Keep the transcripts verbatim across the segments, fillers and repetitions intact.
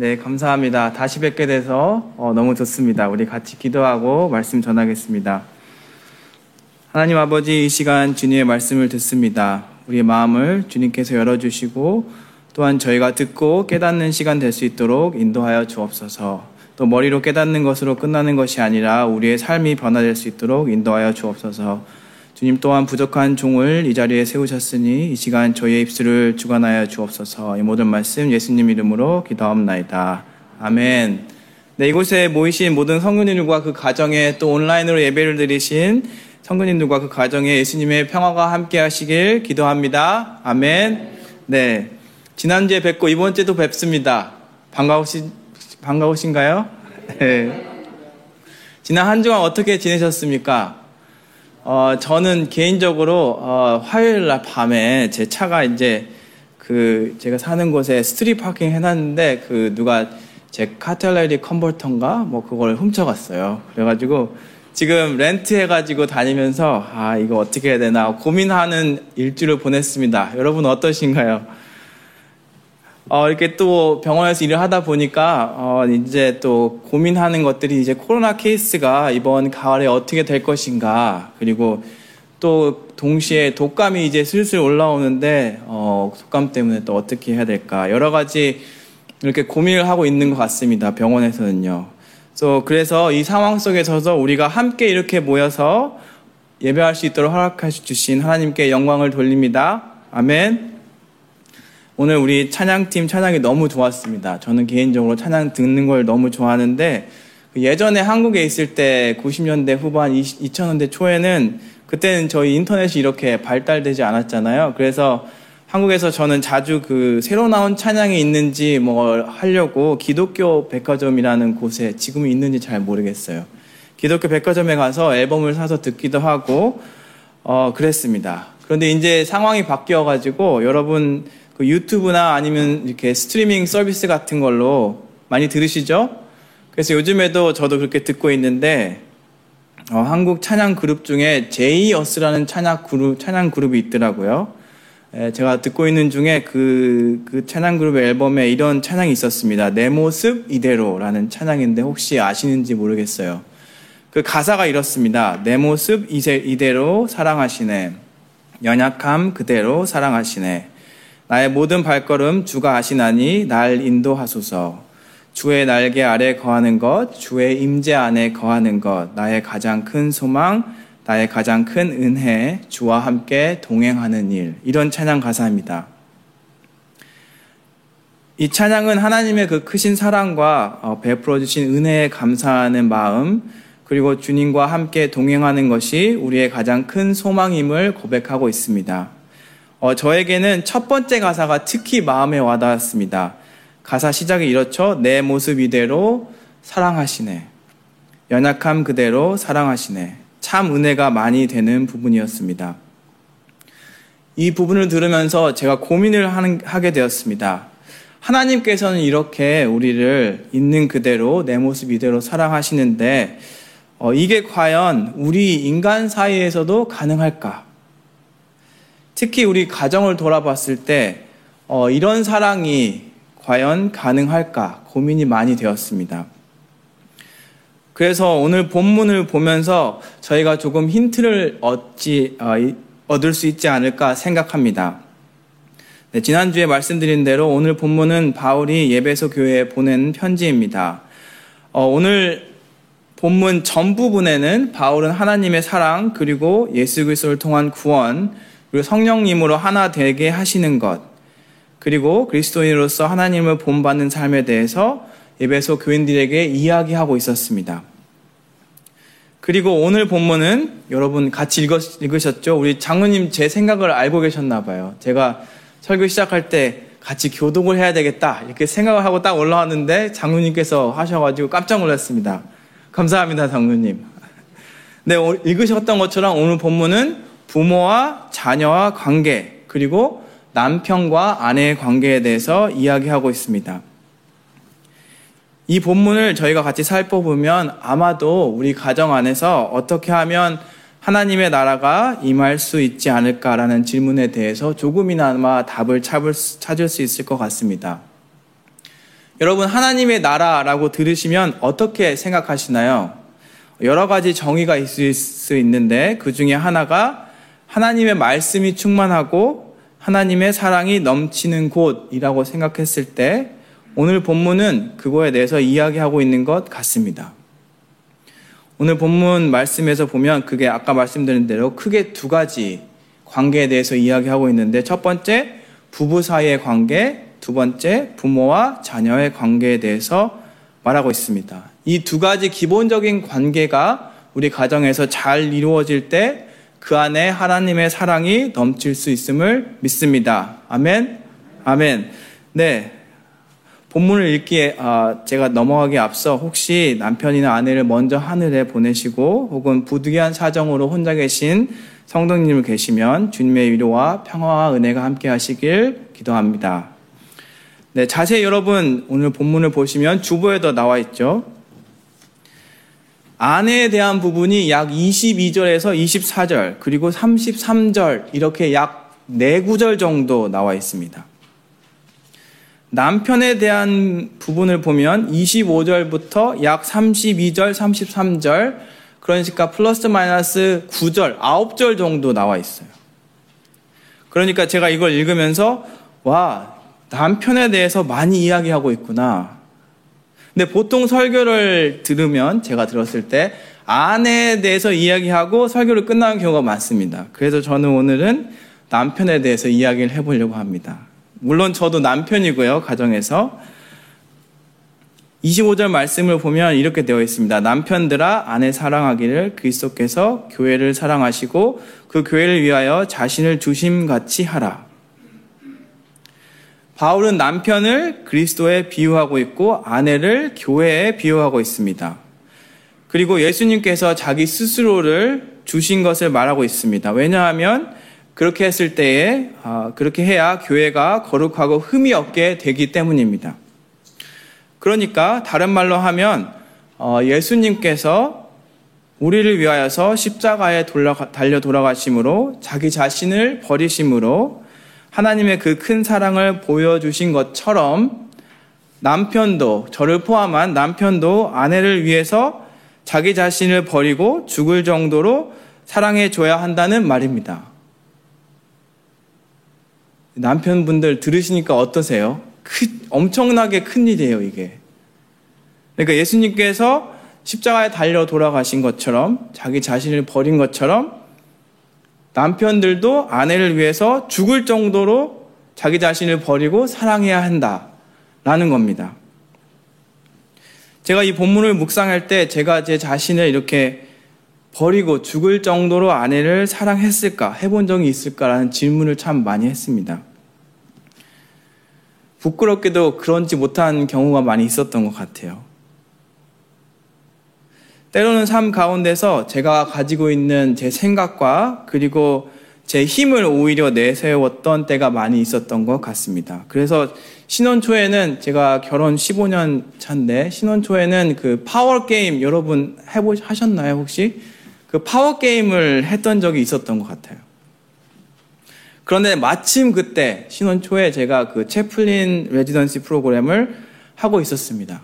네, 감사합니다. 다시 뵙게 돼서 어, 너무 좋습니다. 우리 같이 기도하고 말씀 전하겠습니다. 하나님 아버지, 이 시간 주님의 말씀을 듣습니다. 우리의 마음을 주님께서 열어주시고 또한 저희가 듣고 깨닫는 시간 될 수 있도록 인도하여 주옵소서. 또 머리로 깨닫는 것으로 끝나는 것이 아니라 우리의 삶이 변화될 수 있도록 인도하여 주옵소서. 주님 또한 부족한 종을 이 자리에 세우셨으니 이 시간 저희의 입술을 주관하여 주옵소서. 이 모든 말씀 예수님 이름으로 기도합나이다. 아멘. 네, 이곳에 모이신 모든 성도님들과 그 가정에 또 온라인으로 예배를 드리신 성도님들과 그 가정에 예수님의 평화가 함께 하시길 기도합니다. 아멘. 네, 지난주에 뵙고 이번 주에도 뵙습니다. 반가우신, 반가우신가요? 네. 지난 한 주간 어떻게 지내셨습니까? 어, 저는 개인적으로, 어, 화요일 날 밤에 제 차가 이제 그, 제가 사는 곳에 스트릿 파킹 해놨는데 그 누가 제 카텔레리 컨버터인가? 뭐 그걸 훔쳐갔어요. 그래가지고 지금 렌트해가지고 다니면서 아, 이거 어떻게 해야 되나 고민하는 일주를 보냈습니다. 여러분 어떠신가요? 어, 이렇게 또 병원에서 일을 하다 보니까, 어, 이제 또 고민하는 것들이 이제 코로나 케이스가 이번 가을에 어떻게 될 것인가. 그리고 또 동시에 독감이 이제 슬슬 올라오는데, 어, 독감 때문에 또 어떻게 해야 될까. 여러 가지 이렇게 고민을 하고 있는 것 같습니다. 병원에서는요. So, 그래서 이 상황 속에서도 우리가 함께 이렇게 모여서 예배할 수 있도록 허락해 주신 하나님께 영광을 돌립니다. 아멘. 오늘 우리 찬양팀 찬양이 너무 좋았습니다. 저는 개인적으로 찬양 듣는 걸 너무 좋아하는데 예전에 한국에 있을 때 구십 년대 후반, 이천 년대 초에는 그때는 저희 인터넷이 이렇게 발달되지 않았잖아요. 그래서 한국에서 저는 자주 그 새로 나온 찬양이 있는지 뭐 하려고 기독교 백화점이라는 곳에 지금 있는지 잘 모르겠어요. 기독교 백화점에 가서 앨범을 사서 듣기도 하고 어 그랬습니다. 그런데 이제 상황이 바뀌어가지고 여러분 그 유튜브나 아니면 이렇게 스트리밍 서비스 같은 걸로 많이 들으시죠? 그래서 요즘에도 저도 그렇게 듣고 있는데 어, 한국 찬양 그룹 중에 제이어스라는 찬양 그룹, 찬양 그룹이 있더라고요. 에, 제가 듣고 있는 중에 그, 그 찬양 그룹의 앨범에 이런 찬양이 있었습니다. 내 모습 이대로라는 찬양인데 혹시 아시는지 모르겠어요. 그 가사가 이렇습니다. 내 모습 이대로 사랑하시네. 연약함 그대로 사랑하시네. 나의 모든 발걸음 주가 아시나니 날 인도하소서. 주의 날개 아래 거하는 것, 주의 임재 안에 거하는 것, 나의 가장 큰 소망, 나의 가장 큰 은혜, 주와 함께 동행하는 일. 이런 찬양 가사입니다. 이 찬양은 하나님의 그 크신 사랑과 베풀어 주신 은혜에 감사하는 마음, 그리고 주님과 함께 동행하는 것이 우리의 가장 큰 소망임을 고백하고 있습니다. 어, 저에게는 첫 번째 가사가 특히 마음에 와닿았습니다. 가사 시작이 이렇죠. 내 모습 이대로 사랑하시네. 연약함 그대로 사랑하시네. 참 은혜가 많이 되는 부분이었습니다. 이 부분을 들으면서 제가 고민을 하는, 하게 되었습니다. 하나님께서는 이렇게 우리를 있는 그대로 내 모습 이대로 사랑하시는데 어, 이게 과연 우리 인간 사이에서도 가능할까? 특히 우리 가정을 돌아봤을 때 어, 이런 사랑이 과연 가능할까 고민이 많이 되었습니다. 그래서 오늘 본문을 보면서 저희가 조금 힌트를 얻지, 어, 얻을 수 있지 않을까 생각합니다. 네, 지난주에 말씀드린 대로 오늘 본문은 바울이 에베소 교회에 보낸 편지입니다. 어, 오늘 본문 전 부분에는 바울은 하나님의 사랑 그리고 예수 그리스도를 통한 구원 그리고 성령님으로 하나 되게 하시는 것, 그리고 그리스도인으로서 하나님을 본받는 삶에 대해서 에베소 교인들에게 이야기하고 있었습니다. 그리고 오늘 본문은 여러분 같이 읽으셨죠? 우리 장로님 제 생각을 알고 계셨나 봐요. 제가 설교 시작할 때 같이 교독을 해야 되겠다 이렇게 생각을 하고 딱 올라왔는데 장로님께서 하셔가지고 깜짝 놀랐습니다. 감사합니다, 장로님. 네, 읽으셨던 것처럼 오늘 본문은 부모와 자녀와 관계, 그리고 남편과 아내의 관계에 대해서 이야기하고 있습니다. 이 본문을 저희가 같이 살펴보면 아마도 우리 가정 안에서 어떻게 하면 하나님의 나라가 임할 수 있지 않을까라는 질문에 대해서 조금이나마 답을 찾을 수 있을 것 같습니다. 여러분, 하나님의 나라라고 들으시면 어떻게 생각하시나요? 여러 가지 정의가 있을 수 있는데 그 중에 하나가 하나님의 말씀이 충만하고 하나님의 사랑이 넘치는 곳이라고 생각했을 때 오늘 본문은 그거에 대해서 이야기하고 있는 것 같습니다. 오늘 본문 말씀에서 보면 그게 아까 말씀드린 대로 크게 두 가지 관계에 대해서 이야기하고 있는데, 첫 번째 부부 사이의 관계, 두 번째 부모와 자녀의 관계에 대해서 말하고 있습니다. 이 두 가지 기본적인 관계가 우리 가정에서 잘 이루어질 때 그 안에 하나님의 사랑이 넘칠 수 있음을 믿습니다. 아멘? 아멘. 네. 본문을 읽기에 아, 제가 넘어가기 앞서 혹시 남편이나 아내를 먼저 하늘에 보내시고 혹은 부득이한 사정으로 혼자 계신 성도님을 계시면 주님의 위로와 평화와 은혜가 함께 하시길 기도합니다. 네, 자세히 여러분 오늘 본문을 보시면 주보에도 나와 있죠. 아내에 대한 부분이 약 이십이 절에서 이십사 절 그리고 삼십삼 절 이렇게 약 네 구절 정도 나와 있습니다. 남편에 대한 부분을 보면 이십오 절부터 약 삼십이 절, 삼십삼 절, 그러니까 플러스 마이너스 구 절, 아홉 절 정도 나와 있어요. 그러니까 제가 이걸 읽으면서 와, 남편에 대해서 많이 이야기하고 있구나. 근데 보통 설교를 들으면, 제가 들었을 때 아내에 대해서 이야기하고 설교를 끝나는 경우가 많습니다. 그래서 저는 오늘은 남편에 대해서 이야기를 해보려고 합니다. 물론 저도 남편이고요, 가정에서. 이십오 절 말씀을 보면 이렇게 되어 있습니다. 남편들아 아내 사랑하기를 그리스도께서 교회를 사랑하시고 그 교회를 위하여 자신을 주심같이 하라. 바울은 남편을 그리스도에 비유하고 있고 아내를 교회에 비유하고 있습니다. 그리고 예수님께서 자기 스스로를 주신 것을 말하고 있습니다. 왜냐하면 그렇게 했을 때에 그렇게 해야 교회가 거룩하고 흠이 없게 되기 때문입니다. 그러니까 다른 말로 하면 예수님께서 우리를 위하여서 십자가에 달려 돌아가심으로 자기 자신을 버리심으로 하나님의 그 큰 사랑을 보여주신 것처럼 남편도, 저를 포함한 남편도 아내를 위해서 자기 자신을 버리고 죽을 정도로 사랑해줘야 한다는 말입니다. 남편분들 들으시니까 어떠세요? 크, 엄청나게 큰일이에요, 이게. 그러니까 예수님께서 십자가에 달려 돌아가신 것처럼 자기 자신을 버린 것처럼 남편들도 아내를 위해서 죽을 정도로 자기 자신을 버리고 사랑해야 한다라는 겁니다. 제가 이 본문을 묵상할 때 제가 제 자신을 이렇게 버리고 죽을 정도로 아내를 사랑했을까, 해본 적이 있을까라는 질문을 참 많이 했습니다. 부끄럽게도 그런지 못한 경우가 많이 있었던 것 같아요. 때로는 삶 가운데서 제가 가지고 있는 제 생각과 그리고 제 힘을 오히려 내세웠던 때가 많이 있었던 것 같습니다. 그래서 신혼 초에는, 제가 결혼 십오 년 차인데 신혼 초에는 그 파워 게임, 여러분 해보 하셨나요 혹시? 그 파워 게임을 했던 적이 있었던 것 같아요. 그런데 마침 그때 신혼 초에 제가 그 채플린 레지던시 프로그램을 하고 있었습니다.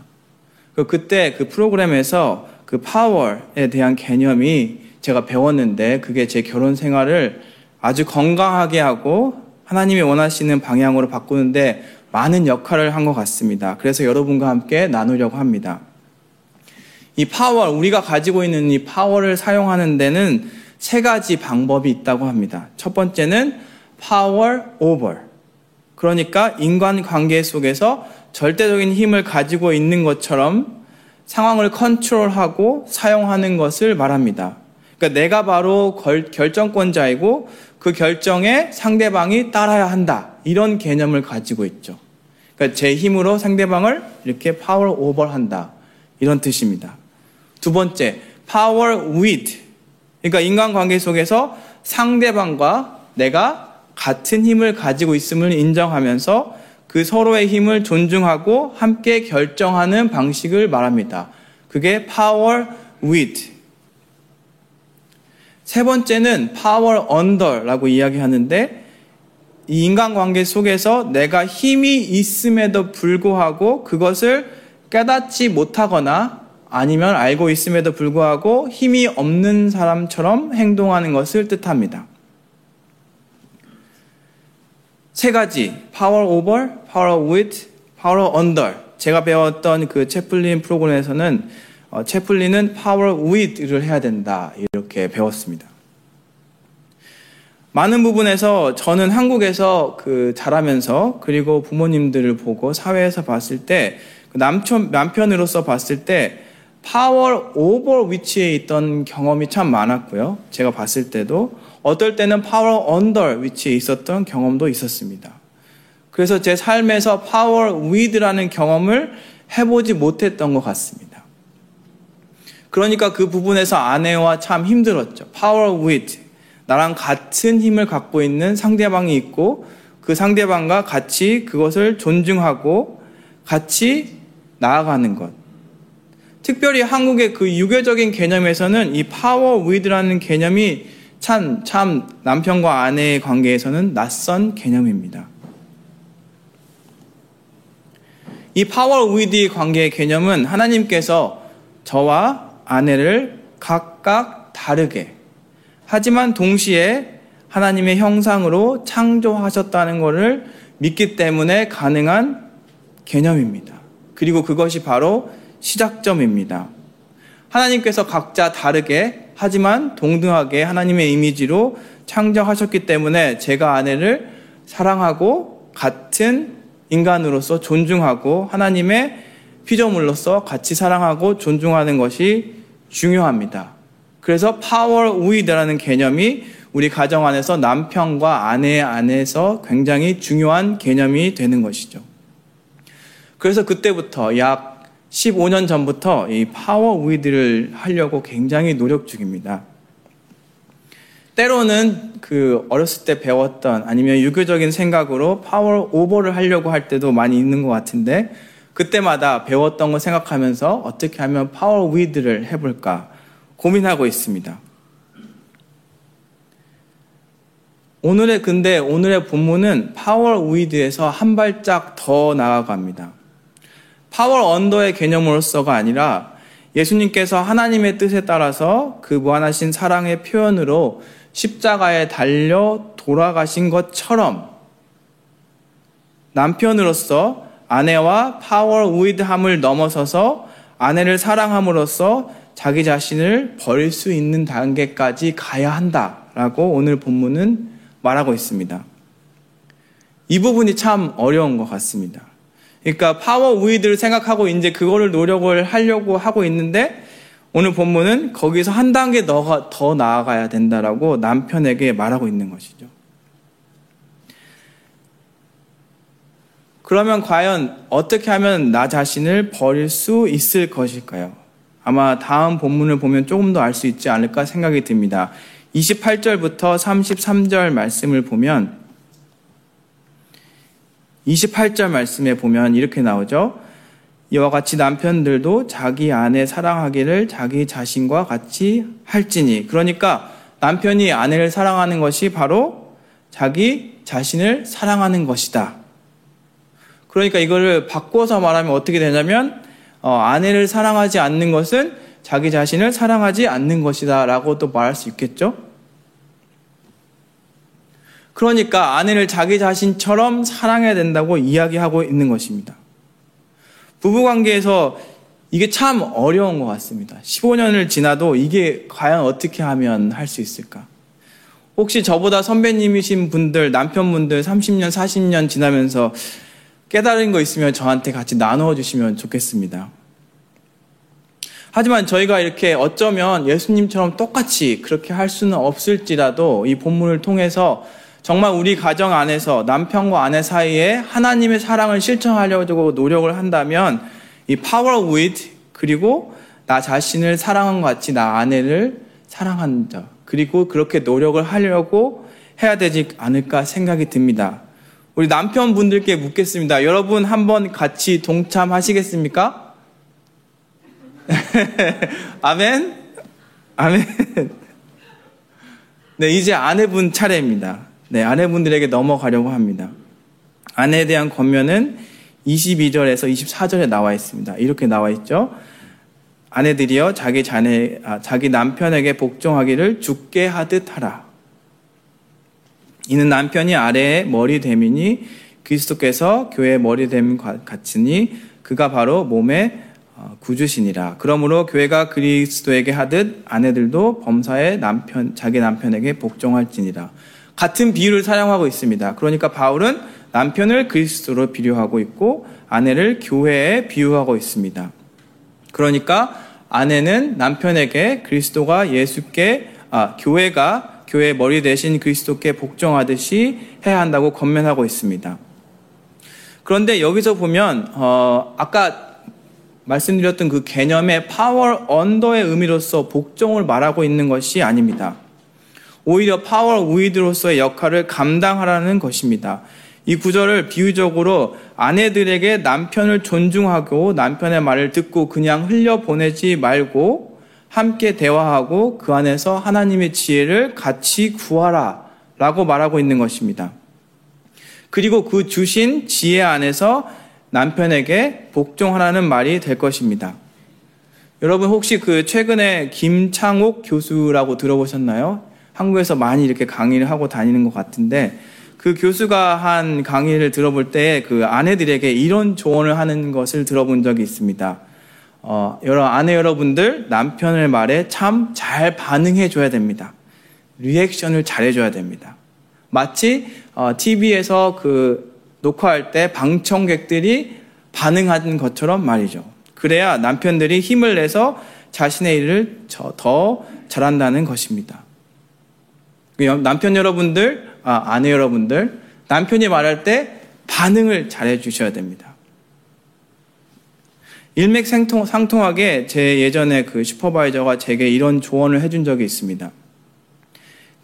그 그때 그 프로그램에서 그 파워에 대한 개념이 제가 배웠는데 그게 제 결혼 생활을 아주 건강하게 하고 하나님이 원하시는 방향으로 바꾸는데 많은 역할을 한 것 같습니다. 그래서 여러분과 함께 나누려고 합니다. 이 파워, 우리가 가지고 있는 이 파워를 사용하는 데는 세 가지 방법이 있다고 합니다. 첫 번째는 파워 오버. 그러니까 인간관계 속에서 절대적인 힘을 가지고 있는 것처럼 상황을 컨트롤하고 사용하는 것을 말합니다. 그러니까 내가 바로 걸, 결정권자이고 그 결정에 상대방이 따라야 한다. 이런 개념을 가지고 있죠. 그러니까 제 힘으로 상대방을 이렇게 파워 오버한다. 이런 뜻입니다. 두 번째, 파워 위드. 그러니까 인간관계 속에서 상대방과 내가 같은 힘을 가지고 있음을 인정하면서 그 서로의 힘을 존중하고 함께 결정하는 방식을 말합니다. 그게 파워 위드. 세 번째는 파워 언더라고 이야기하는데 이 인간관계 속에서 내가 힘이 있음에도 불구하고 그것을 깨닫지 못하거나 아니면 알고 있음에도 불구하고 힘이 없는 사람처럼 행동하는 것을 뜻합니다. 세 가지, power over, power with, power under. 제가 배웠던 그 채플린 프로그램에서는 어, 채플린은 power with를 해야 된다 이렇게 배웠습니다. 많은 부분에서 저는 한국에서 그 자라면서 그리고 부모님들을 보고 사회에서 봤을 때 남편, 남편으로서 봤을 때 power over 위치에 있던 경험이 참 많았고요. 제가 봤을 때도 어떨 때는 power under 위치에 있었던 경험도 있었습니다. 그래서 제 삶에서 power with라는 경험을 해보지 못했던 것 같습니다. 그러니까 그 부분에서 아내와 참 힘들었죠. power with, 나랑 같은 힘을 갖고 있는 상대방이 있고 그 상대방과 같이 그것을 존중하고 같이 나아가는 것. 특별히 한국의 그 유교적인 개념에서는 이 power with라는 개념이 참, 참 남편과 아내의 관계에서는 낯선 개념입니다. 이 power with의 관계의 개념은 하나님께서 저와 아내를 각각 다르게 하지만 동시에 하나님의 형상으로 창조하셨다는 것을 믿기 때문에 가능한 개념입니다. 그리고 그것이 바로 시작점입니다. 하나님께서 각자 다르게 하지만 동등하게 하나님의 이미지로 창조하셨기 때문에 제가 아내를 사랑하고 같은 인간으로서 존중하고 하나님의 피조물로서 같이 사랑하고 존중하는 것이 중요합니다. 그래서 power with라는 개념이 우리 가정 안에서 남편과 아내 안에서 굉장히 중요한 개념이 되는 것이죠. 그래서 그때부터 약 십오 년 전부터 이 파워 위드를 하려고 굉장히 노력 중입니다. 때로는 그 어렸을 때 배웠던 아니면 유교적인 생각으로 파워 오버를 하려고 할 때도 많이 있는 것 같은데 그때마다 배웠던 거 생각하면서 어떻게 하면 파워 위드를 해볼까 고민하고 있습니다. 오늘의 근데 오늘의 본문은 파워 위드에서 한 발짝 더 나아갑니다. 파워 언더의 개념으로서가 아니라 예수님께서 하나님의 뜻에 따라서 그 무한하신 사랑의 표현으로 십자가에 달려 돌아가신 것처럼 남편으로서 아내와 파워 위드함을 넘어서서 아내를 사랑함으로써 자기 자신을 버릴 수 있는 단계까지 가야 한다라고 오늘 본문은 말하고 있습니다. 이 부분이 참 어려운 것 같습니다. 그러니까 파워 위드를 생각하고 이제 그거를 노력을 하려고 하고 있는데 오늘 본문은 거기서 한 단계 더, 더 나아가야 된다라고 남편에게 말하고 있는 것이죠. 그러면 과연 어떻게 하면 나 자신을 버릴 수 있을 것일까요? 아마 다음 본문을 보면 조금 더 알 수 있지 않을까 생각이 듭니다. 이십팔 절부터 삼십삼 절 말씀을 보면 이십팔 절 말씀에 보면 이렇게 나오죠. 이와 같이 남편들도 자기 아내 사랑하기를 자기 자신과 같이 할지니. 그러니까 남편이 아내를 사랑하는 것이 바로 자기 자신을 사랑하는 것이다. 그러니까 이거를 바꿔서 말하면 어떻게 되냐면 어, 아내를 사랑하지 않는 것은 자기 자신을 사랑하지 않는 것이다 라고 또 말할 수 있겠죠. 그러니까 아내를 자기 자신처럼 사랑해야 된다고 이야기하고 있는 것입니다. 부부관계에서 이게 참 어려운 것 같습니다. 십오 년을 지나도 이게 과연 어떻게 하면 할 수 있을까? 혹시 저보다 선배님이신 분들, 남편분들 삼십 년, 사십 년 지나면서 깨달은 거 있으면 저한테 같이 나누어 주시면 좋겠습니다. 하지만 저희가 이렇게 어쩌면 예수님처럼 똑같이 그렇게 할 수는 없을지라도 이 본문을 통해서 정말 우리 가정 안에서 남편과 아내 사이에 하나님의 사랑을 실천하려고 노력을 한다면 이 power with 그리고 나 자신을 사랑한 것 같이 나 아내를 사랑한 자 그리고 그렇게 노력을 하려고 해야 되지 않을까 생각이 듭니다. 우리 남편분들께 묻겠습니다. 여러분 한번 같이 동참하시겠습니까? 아멘? 아멘? 네, 이제 아내분 차례입니다. 네, 아내분들에게 넘어가려고 합니다. 아내에 대한 권면은 이십이 절에서 이십사 절에 나와 있습니다. 이렇게 나와 있죠. 아내들이여 자기 자네 아, 자기 남편에게 복종하기를 주께 하듯 하라. 이는 남편이 아래의 머리됨이니 그리스도께서 교회의 머리됨 같으니 그가 바로 몸의 구주시니라. 그러므로 교회가 그리스도에게 하듯 아내들도 범사의 남편 자기 남편에게 복종할지니라. 같은 비유를 사용하고 있습니다. 그러니까 바울은 남편을 그리스도로 비유하고 있고 아내를 교회에 비유하고 있습니다. 그러니까 아내는 남편에게 그리스도가 예수께 아 교회가 교회의 머리 대신 그리스도께 복종하듯이 해야 한다고 권면하고 있습니다. 그런데 여기서 보면 어 아까 말씀드렸던 그 개념의 파워 언더의 의미로서 복종을 말하고 있는 것이 아닙니다. 오히려 파워 위드로서의 역할을 감당하라는 것입니다. 이 구절을 비유적으로 아내들에게 남편을 존중하고 남편의 말을 듣고 그냥 흘려보내지 말고 함께 대화하고 그 안에서 하나님의 지혜를 같이 구하라 라고 말하고 있는 것입니다. 그리고 그 주신 지혜 안에서 남편에게 복종하라는 말이 될 것입니다. 여러분 혹시 그 최근에 김창옥 교수라고 들어보셨나요? 한국에서 많이 이렇게 강의를 하고 다니는 것 같은데 그 교수가 한 강의를 들어볼 때 그 아내들에게 이런 조언을 하는 것을 들어본 적이 있습니다. 어, 여러 아내 여러분들 남편의 말에 참 잘 반응해 줘야 됩니다. 리액션을 잘 해줘야 됩니다. 마치 어, 티비에서 그 녹화할 때 방청객들이 반응하는 것처럼 말이죠. 그래야 남편들이 힘을 내서 자신의 일을 더 잘한다는 것입니다. 남편 여러분들 아, 아내 여러분들, 남편이 말할 때 반응을 잘해 주셔야 됩니다. 일맥상통하게 제 예전에 그 슈퍼바이저가 제게 이런 조언을 해준 적이 있습니다.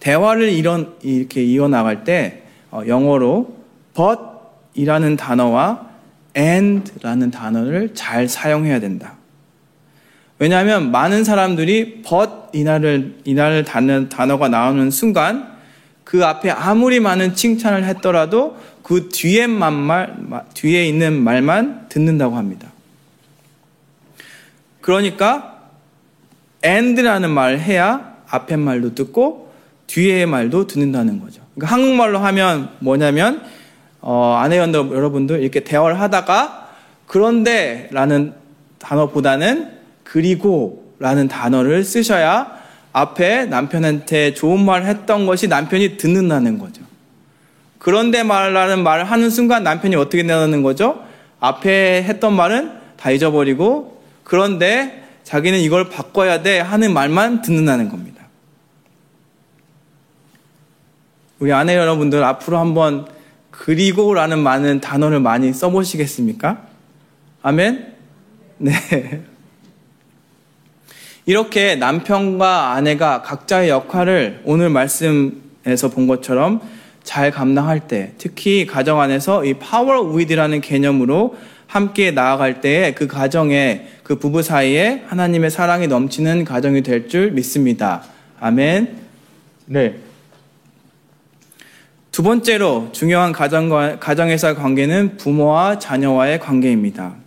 대화를 이런, 이렇게 이어나갈 때 어, 영어로 but 이라는 단어와 and 라는 단어를 잘 사용해야 된다. 왜냐하면 많은 사람들이 but 이라는 이라는 단어, 단어가 나오는 순간 그 앞에 아무리 많은 칭찬을 했더라도 그 뒤에 말, 뒤에 있는 말만 듣는다고 합니다. 그러니까 and라는 말을 해야 앞에 말도 듣고 뒤에 말도 듣는다는 거죠. 그러니까 한국말로 하면 뭐냐면 어, 아내 여러분들 이렇게 대화를 하다가 그런데 라는 단어보다는 그리고 라는 단어를 쓰셔야 앞에 남편한테 좋은 말 했던 것이 남편이 듣는다는 거죠. 그런데 말라는 말을 하는 순간 남편이 어떻게 된다는 거죠? 앞에 했던 말은 다 잊어버리고 그런데 자기는 이걸 바꿔야 돼 하는 말만 듣는다는 겁니다. 우리 아내 여러분들 앞으로 한번 그리고 라는 많은 단어를 많이 써보시겠습니까? 아멘? 네. 이렇게 남편과 아내가 각자의 역할을 오늘 말씀에서 본 것처럼 잘 감당할 때, 특히 가정 안에서 이 파워 위드라는 개념으로 함께 나아갈 때에 그 가정에, 그 부부 사이에 하나님의 사랑이 넘치는 가정이 될 줄 믿습니다. 아멘. 네. 두 번째로 중요한 가정과, 가정에서의 관계는 부모와 자녀와의 관계입니다.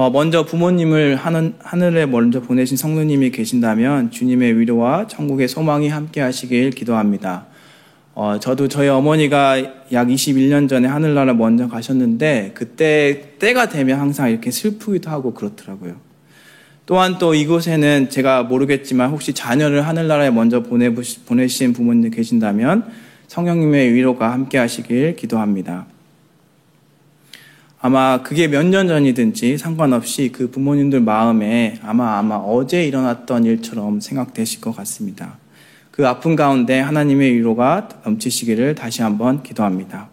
어, 먼저 부모님을 하는, 하늘에 먼저 보내신 성도님이 계신다면 주님의 위로와 천국의 소망이 함께 하시길 기도합니다. 어, 저도 저희 어머니가 약 이십일 년 전에 하늘나라 먼저 가셨는데 그때 때가 되면 항상 이렇게 슬프기도 하고 그렇더라고요. 또한 또 이곳에는 제가 모르겠지만 혹시 자녀를 하늘나라에 먼저 보내부시, 보내신 부모님 계신다면 성령님의 위로가 함께 하시길 기도합니다. 아마 그게 몇 년 전이든지 상관없이 그 부모님들 마음에 아마 아마 어제 일어났던 일처럼 생각되실 것 같습니다. 그 아픔 가운데 하나님의 위로가 넘치시기를 다시 한번 기도합니다.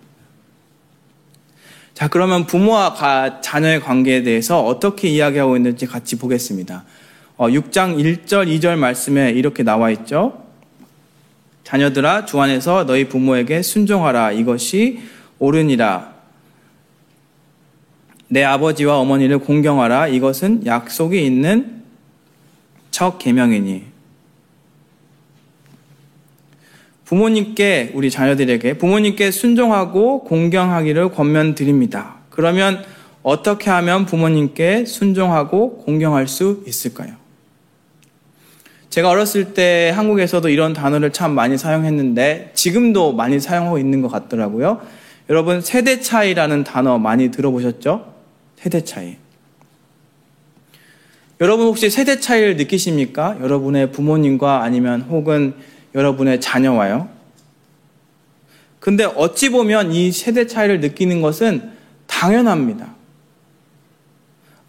자, 그러면 부모와 가, 자녀의 관계에 대해서 어떻게 이야기하고 있는지 같이 보겠습니다. 어, 육 장 일 절 이 절 말씀에 이렇게 나와 있죠. 자녀들아 주 안에서 너희 부모에게 순종하라 이것이 옳으니라. 내 아버지와 어머니를 공경하라. 이것은 약속이 있는 첫 계명이니. 부모님께, 우리 자녀들에게 부모님께 순종하고 공경하기를 권면드립니다. 그러면 어떻게 하면 부모님께 순종하고 공경할 수 있을까요? 제가 어렸을 때 한국에서도 이런 단어를 참 많이 사용했는데 지금도 많이 사용하고 있는 것 같더라고요. 여러분, 세대 차이라는 단어 많이 들어보셨죠? 세대 차이. 여러분 혹시 세대 차이를 느끼십니까? 여러분의 부모님과 아니면 혹은 여러분의 자녀와요. 근데 어찌 보면 이 세대 차이를 느끼는 것은 당연합니다.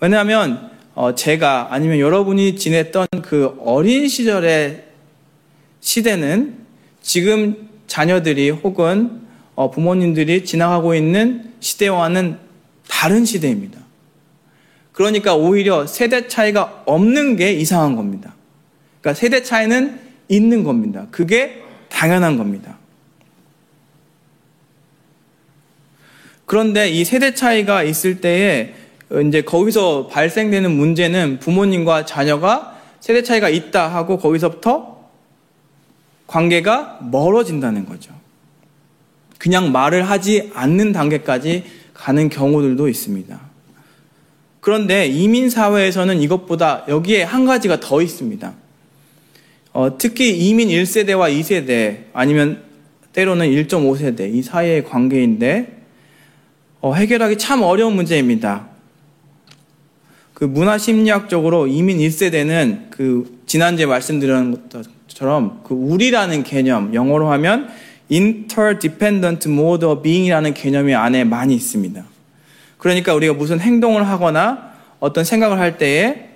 왜냐하면 제가 아니면 여러분이 지냈던 그 어린 시절의 시대는 지금 자녀들이 혹은 부모님들이 지나가고 있는 시대와는 다른 시대입니다. 그러니까 오히려 세대 차이가 없는 게 이상한 겁니다. 그러니까 세대 차이는 있는 겁니다. 그게 당연한 겁니다. 그런데 이 세대 차이가 있을 때에 이제 거기서 발생되는 문제는 부모님과 자녀가 세대 차이가 있다 하고 거기서부터 관계가 멀어진다는 거죠. 그냥 말을 하지 않는 단계까지 가는 경우들도 있습니다. 그런데 이민사회에서는 이것보다 여기에 한 가지가 더 있습니다. 어, 특히 이민 일 세대와 이 세대 아니면 때로는 일 점 오 세대 이 사이의 관계인데 어, 해결하기 참 어려운 문제입니다. 그 문화심리학적으로 이민 일 세대는 그 지난주에 말씀드린 것처럼 그 우리라는 개념, 영어로 하면 interdependent mode of being이라는 개념이 안에 많이 있습니다. 그러니까 우리가 무슨 행동을 하거나 어떤 생각을 할 때에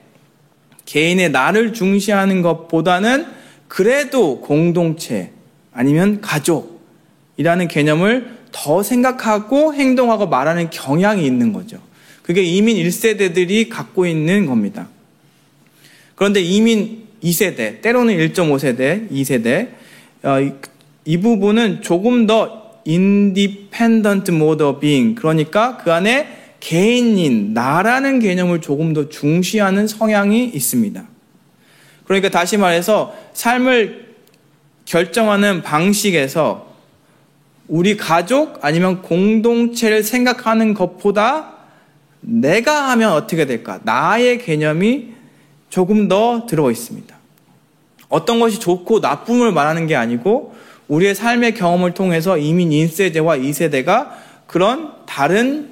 개인의 나를 중시하는 것보다는 그래도 공동체 아니면 가족이라는 개념을 더 생각하고 행동하고 말하는 경향이 있는 거죠. 그게 이민 일 세대들이 갖고 있는 겁니다. 그런데 이민 이 세대, 때로는 일 점 오 세대, 이 세대 이 부분은 조금 더 independent mode of being, 그러니까 그 안에 개인인 나라는 개념을 조금 더 중시하는 성향이 있습니다. 그러니까 다시 말해서 삶을 결정하는 방식에서 우리 가족 아니면 공동체를 생각하는 것보다 내가 하면 어떻게 될까? 나의 개념이 조금 더 들어 있습니다. 어떤 것이 좋고 나쁨을 말하는 게 아니고 우리의 삶의 경험을 통해서 이민 일 세대와 이 세대가 그런 다른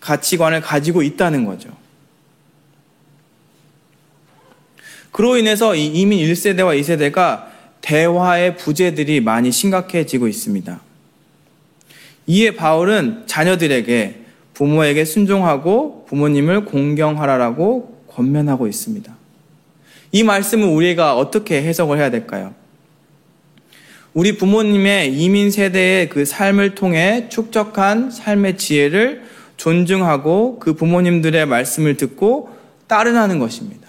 가치관을 가지고 있다는 거죠. 그로 인해서 이 이민 일 세대와 이 세대가 대화의 부재들이 많이 심각해지고 있습니다. 이에 바울은 자녀들에게 부모에게 순종하고 부모님을 공경하라라고 권면하고 있습니다. 이 말씀을 우리가 어떻게 해석을 해야 될까요? 우리 부모님의 이민 세대의 그 삶을 통해 축적한 삶의 지혜를 존중하고 그 부모님들의 말씀을 듣고 따르는 것입니다.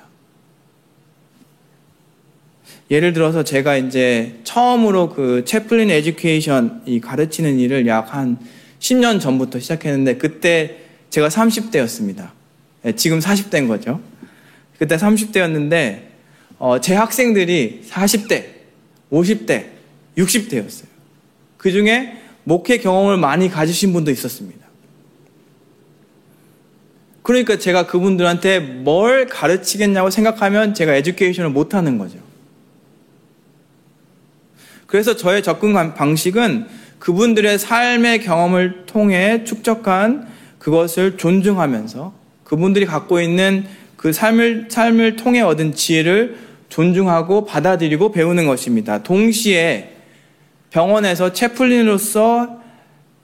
예를 들어서 제가 이제 처음으로 그 채플린 에듀케이션 이 가르치는 일을 약 한 십 년 전부터 시작했는데 그때 제가 삼십 대였습니다. 지금 사십 대인 거죠. 그때 삼십 대였는데 어, 제 학생들이 사십 대, 오십 대, 육십 대였어요. 그 중에 목회 경험을 많이 가지신 분도 있었습니다. 그러니까 제가 그분들한테 뭘 가르치겠냐고 생각하면 제가 에듀케이션을 못하는 거죠. 그래서 저의 접근 방식은 그분들의 삶의 경험을 통해 축적한 그것을 존중하면서 그분들이 갖고 있는 그 삶을, 삶을 통해 얻은 지혜를 존중하고 받아들이고 배우는 것입니다. 동시에 병원에서 채플린으로서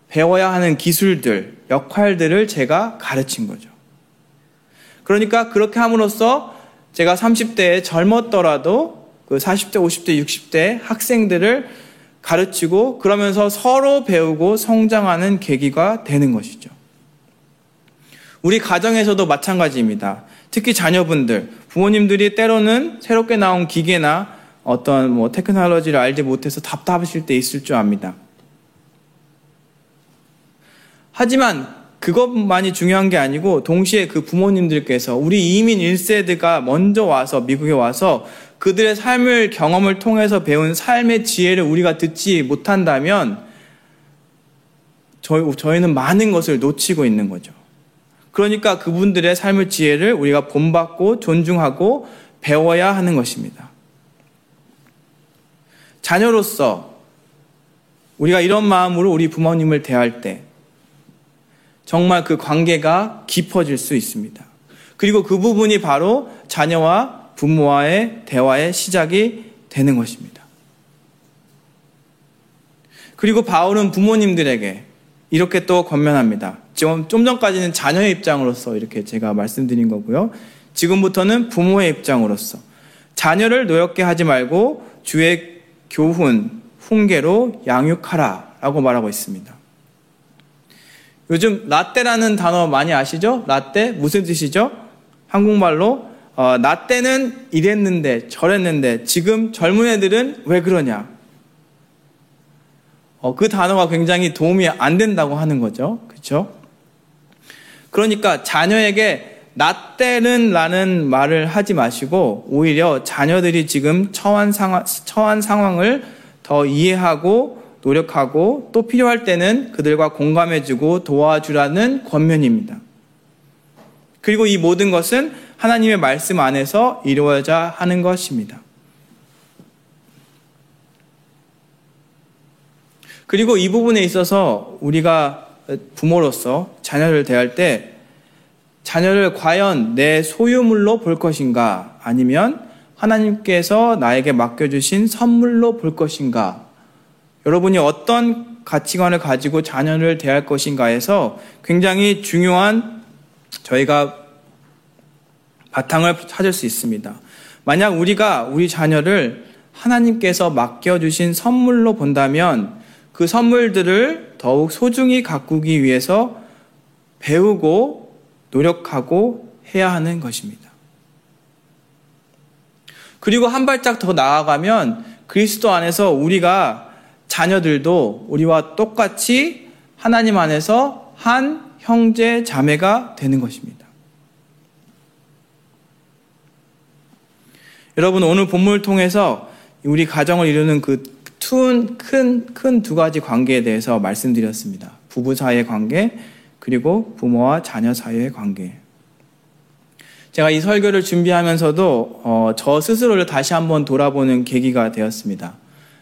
배워야 하는 기술들, 역할들을 제가 가르친 거죠. 그러니까 그렇게 함으로써 제가 삼십 대에 젊었더라도 그 사십 대, 오십 대, 육십 대 학생들을 가르치고 그러면서 서로 배우고 성장하는 계기가 되는 것이죠. 우리 가정에서도 마찬가지입니다. 특히 자녀분들, 부모님들이 때로는 새롭게 나온 기계나 어떤 뭐 테크놀로지를 알지 못해서 답답하실 때 있을 줄 압니다. 하지만 그것만이 중요한 게 아니고 동시에 그 부모님들께서 우리 이민 일 세대가 먼저 와서 미국에 와서 그들의 삶을 경험을 통해서 배운 삶의 지혜를 우리가 듣지 못한다면 저희, 저희는 많은 것을 놓치고 있는 거죠. 그러니까 그분들의 삶의 지혜를 우리가 본받고 존중하고 배워야 하는 것입니다. 자녀로서 우리가 이런 마음으로 우리 부모님을 대할 때 정말 그 관계가 깊어질 수 있습니다. 그리고 그 부분이 바로 자녀와 부모와의 대화의 시작이 되는 것입니다. 그리고 바울은 부모님들에게 이렇게 또 권면합니다. 지금 좀 전까지는 자녀의 입장으로서 이렇게 제가 말씀드린 거고요. 지금부터는 부모의 입장으로서 자녀를 노엽게 하지 말고 주의 교훈, 훈계로 양육하라 라고 말하고 있습니다. 요즘 라떼라는 단어 많이 아시죠? 라떼 무슨 뜻이죠? 한국말로 어, 라떼는 이랬는데 저랬는데 지금 젊은 애들은 왜 그러냐? 어, 그 단어가 굉장히 도움이 안 된다고 하는 거죠. 그렇죠? 그러니까 자녀에게 라떼는 라는 말을 하지 마시고 오히려 자녀들이 지금 처한 상황, 처한 상황을 더 이해하고 노력하고 또 필요할 때는 그들과 공감해주고 도와주라는 권면입니다. 그리고 이 모든 것은 하나님의 말씀 안에서 이루어져야 하는 것입니다. 그리고 이 부분에 있어서 우리가 부모로서 자녀를 대할 때 자녀를 과연 내 소유물로 볼 것인가 아니면 하나님께서 나에게 맡겨주신 선물로 볼 것인가 여러분이 어떤 가치관을 가지고 자녀를 대할 것인가에서 굉장히 중요한 저희가 바탕을 찾을 수 있습니다. 만약 우리가 우리 자녀를 하나님께서 맡겨주신 선물로 본다면 그 선물들을 더욱 소중히 가꾸기 위해서 배우고 노력하고 해야 하는 것입니다. 그리고 한 발짝 더 나아가면 그리스도 안에서 우리가 자녀들도 우리와 똑같이 하나님 안에서 한 형제 자매가 되는 것입니다. 여러분 오늘 본문을 통해서 우리 가정을 이루는 그 큰, 큰 두 가지 관계에 대해서 말씀드렸습니다. 부부 사이의 관계 그리고 부모와 자녀 사이의 관계. 제가 이 설교를 준비하면서도 어, 저 스스로를 다시 한번 돌아보는 계기가 되었습니다.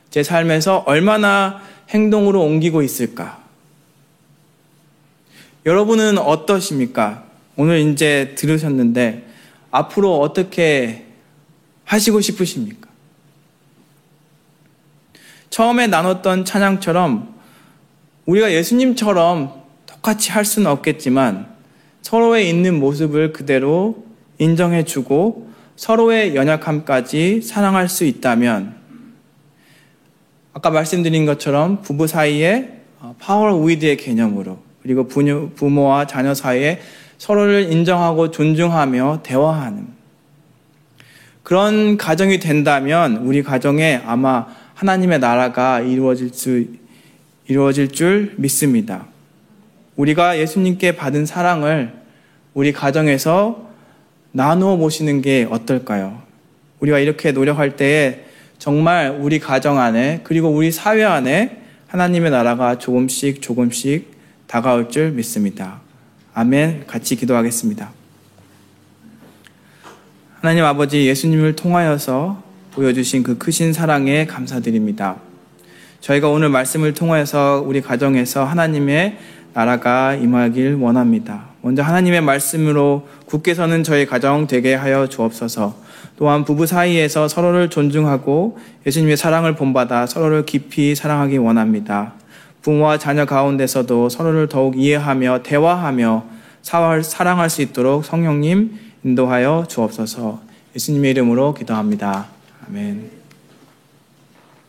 제 삶에서 얼마나 행동으로 옮기고 있을까? 여러분은 어떠십니까? 오늘 이제 들으셨는데 앞으로 어떻게 하시고 싶으십니까? 처음에 나눴던 찬양처럼 우리가 예수님처럼 똑같이 할 수는 없겠지만 서로의 있는 모습을 그대로 인정해주고 서로의 연약함까지 사랑할 수 있다면 아까 말씀드린 것처럼 부부 사이의 파워 우위드의 개념으로 그리고 부모와 자녀 사이에 서로를 인정하고 존중하며 대화하는 그런 가정이 된다면 우리 가정에 아마 하나님의 나라가 이루어질 수, 이루어질 줄 믿습니다. 우리가 예수님께 받은 사랑을 우리 가정에서 나누어 보시는 게 어떨까요? 우리가 이렇게 노력할 때에 정말 우리 가정 안에 그리고 우리 사회 안에 하나님의 나라가 조금씩 조금씩 다가올 줄 믿습니다. 아멘. 같이 기도하겠습니다. 하나님 아버지 예수님을 통하여서 보여주신 그 크신 사랑에 감사드립니다. 저희가 오늘 말씀을 통해서 우리 가정에서 하나님의 나라가 임하길 원합니다. 먼저 하나님의 말씀으로 굳게 서는 저희 가정 되게 하여 주옵소서. 또한 부부 사이에서 서로를 존중하고 예수님의 사랑을 본받아 서로를 깊이 사랑하기 원합니다. 부모와 자녀 가운데서도 서로를 더욱 이해하며 대화하며 사랑할 수 있도록 성령님 인도하여 주옵소서. 예수님의 이름으로 기도합니다. 아멘.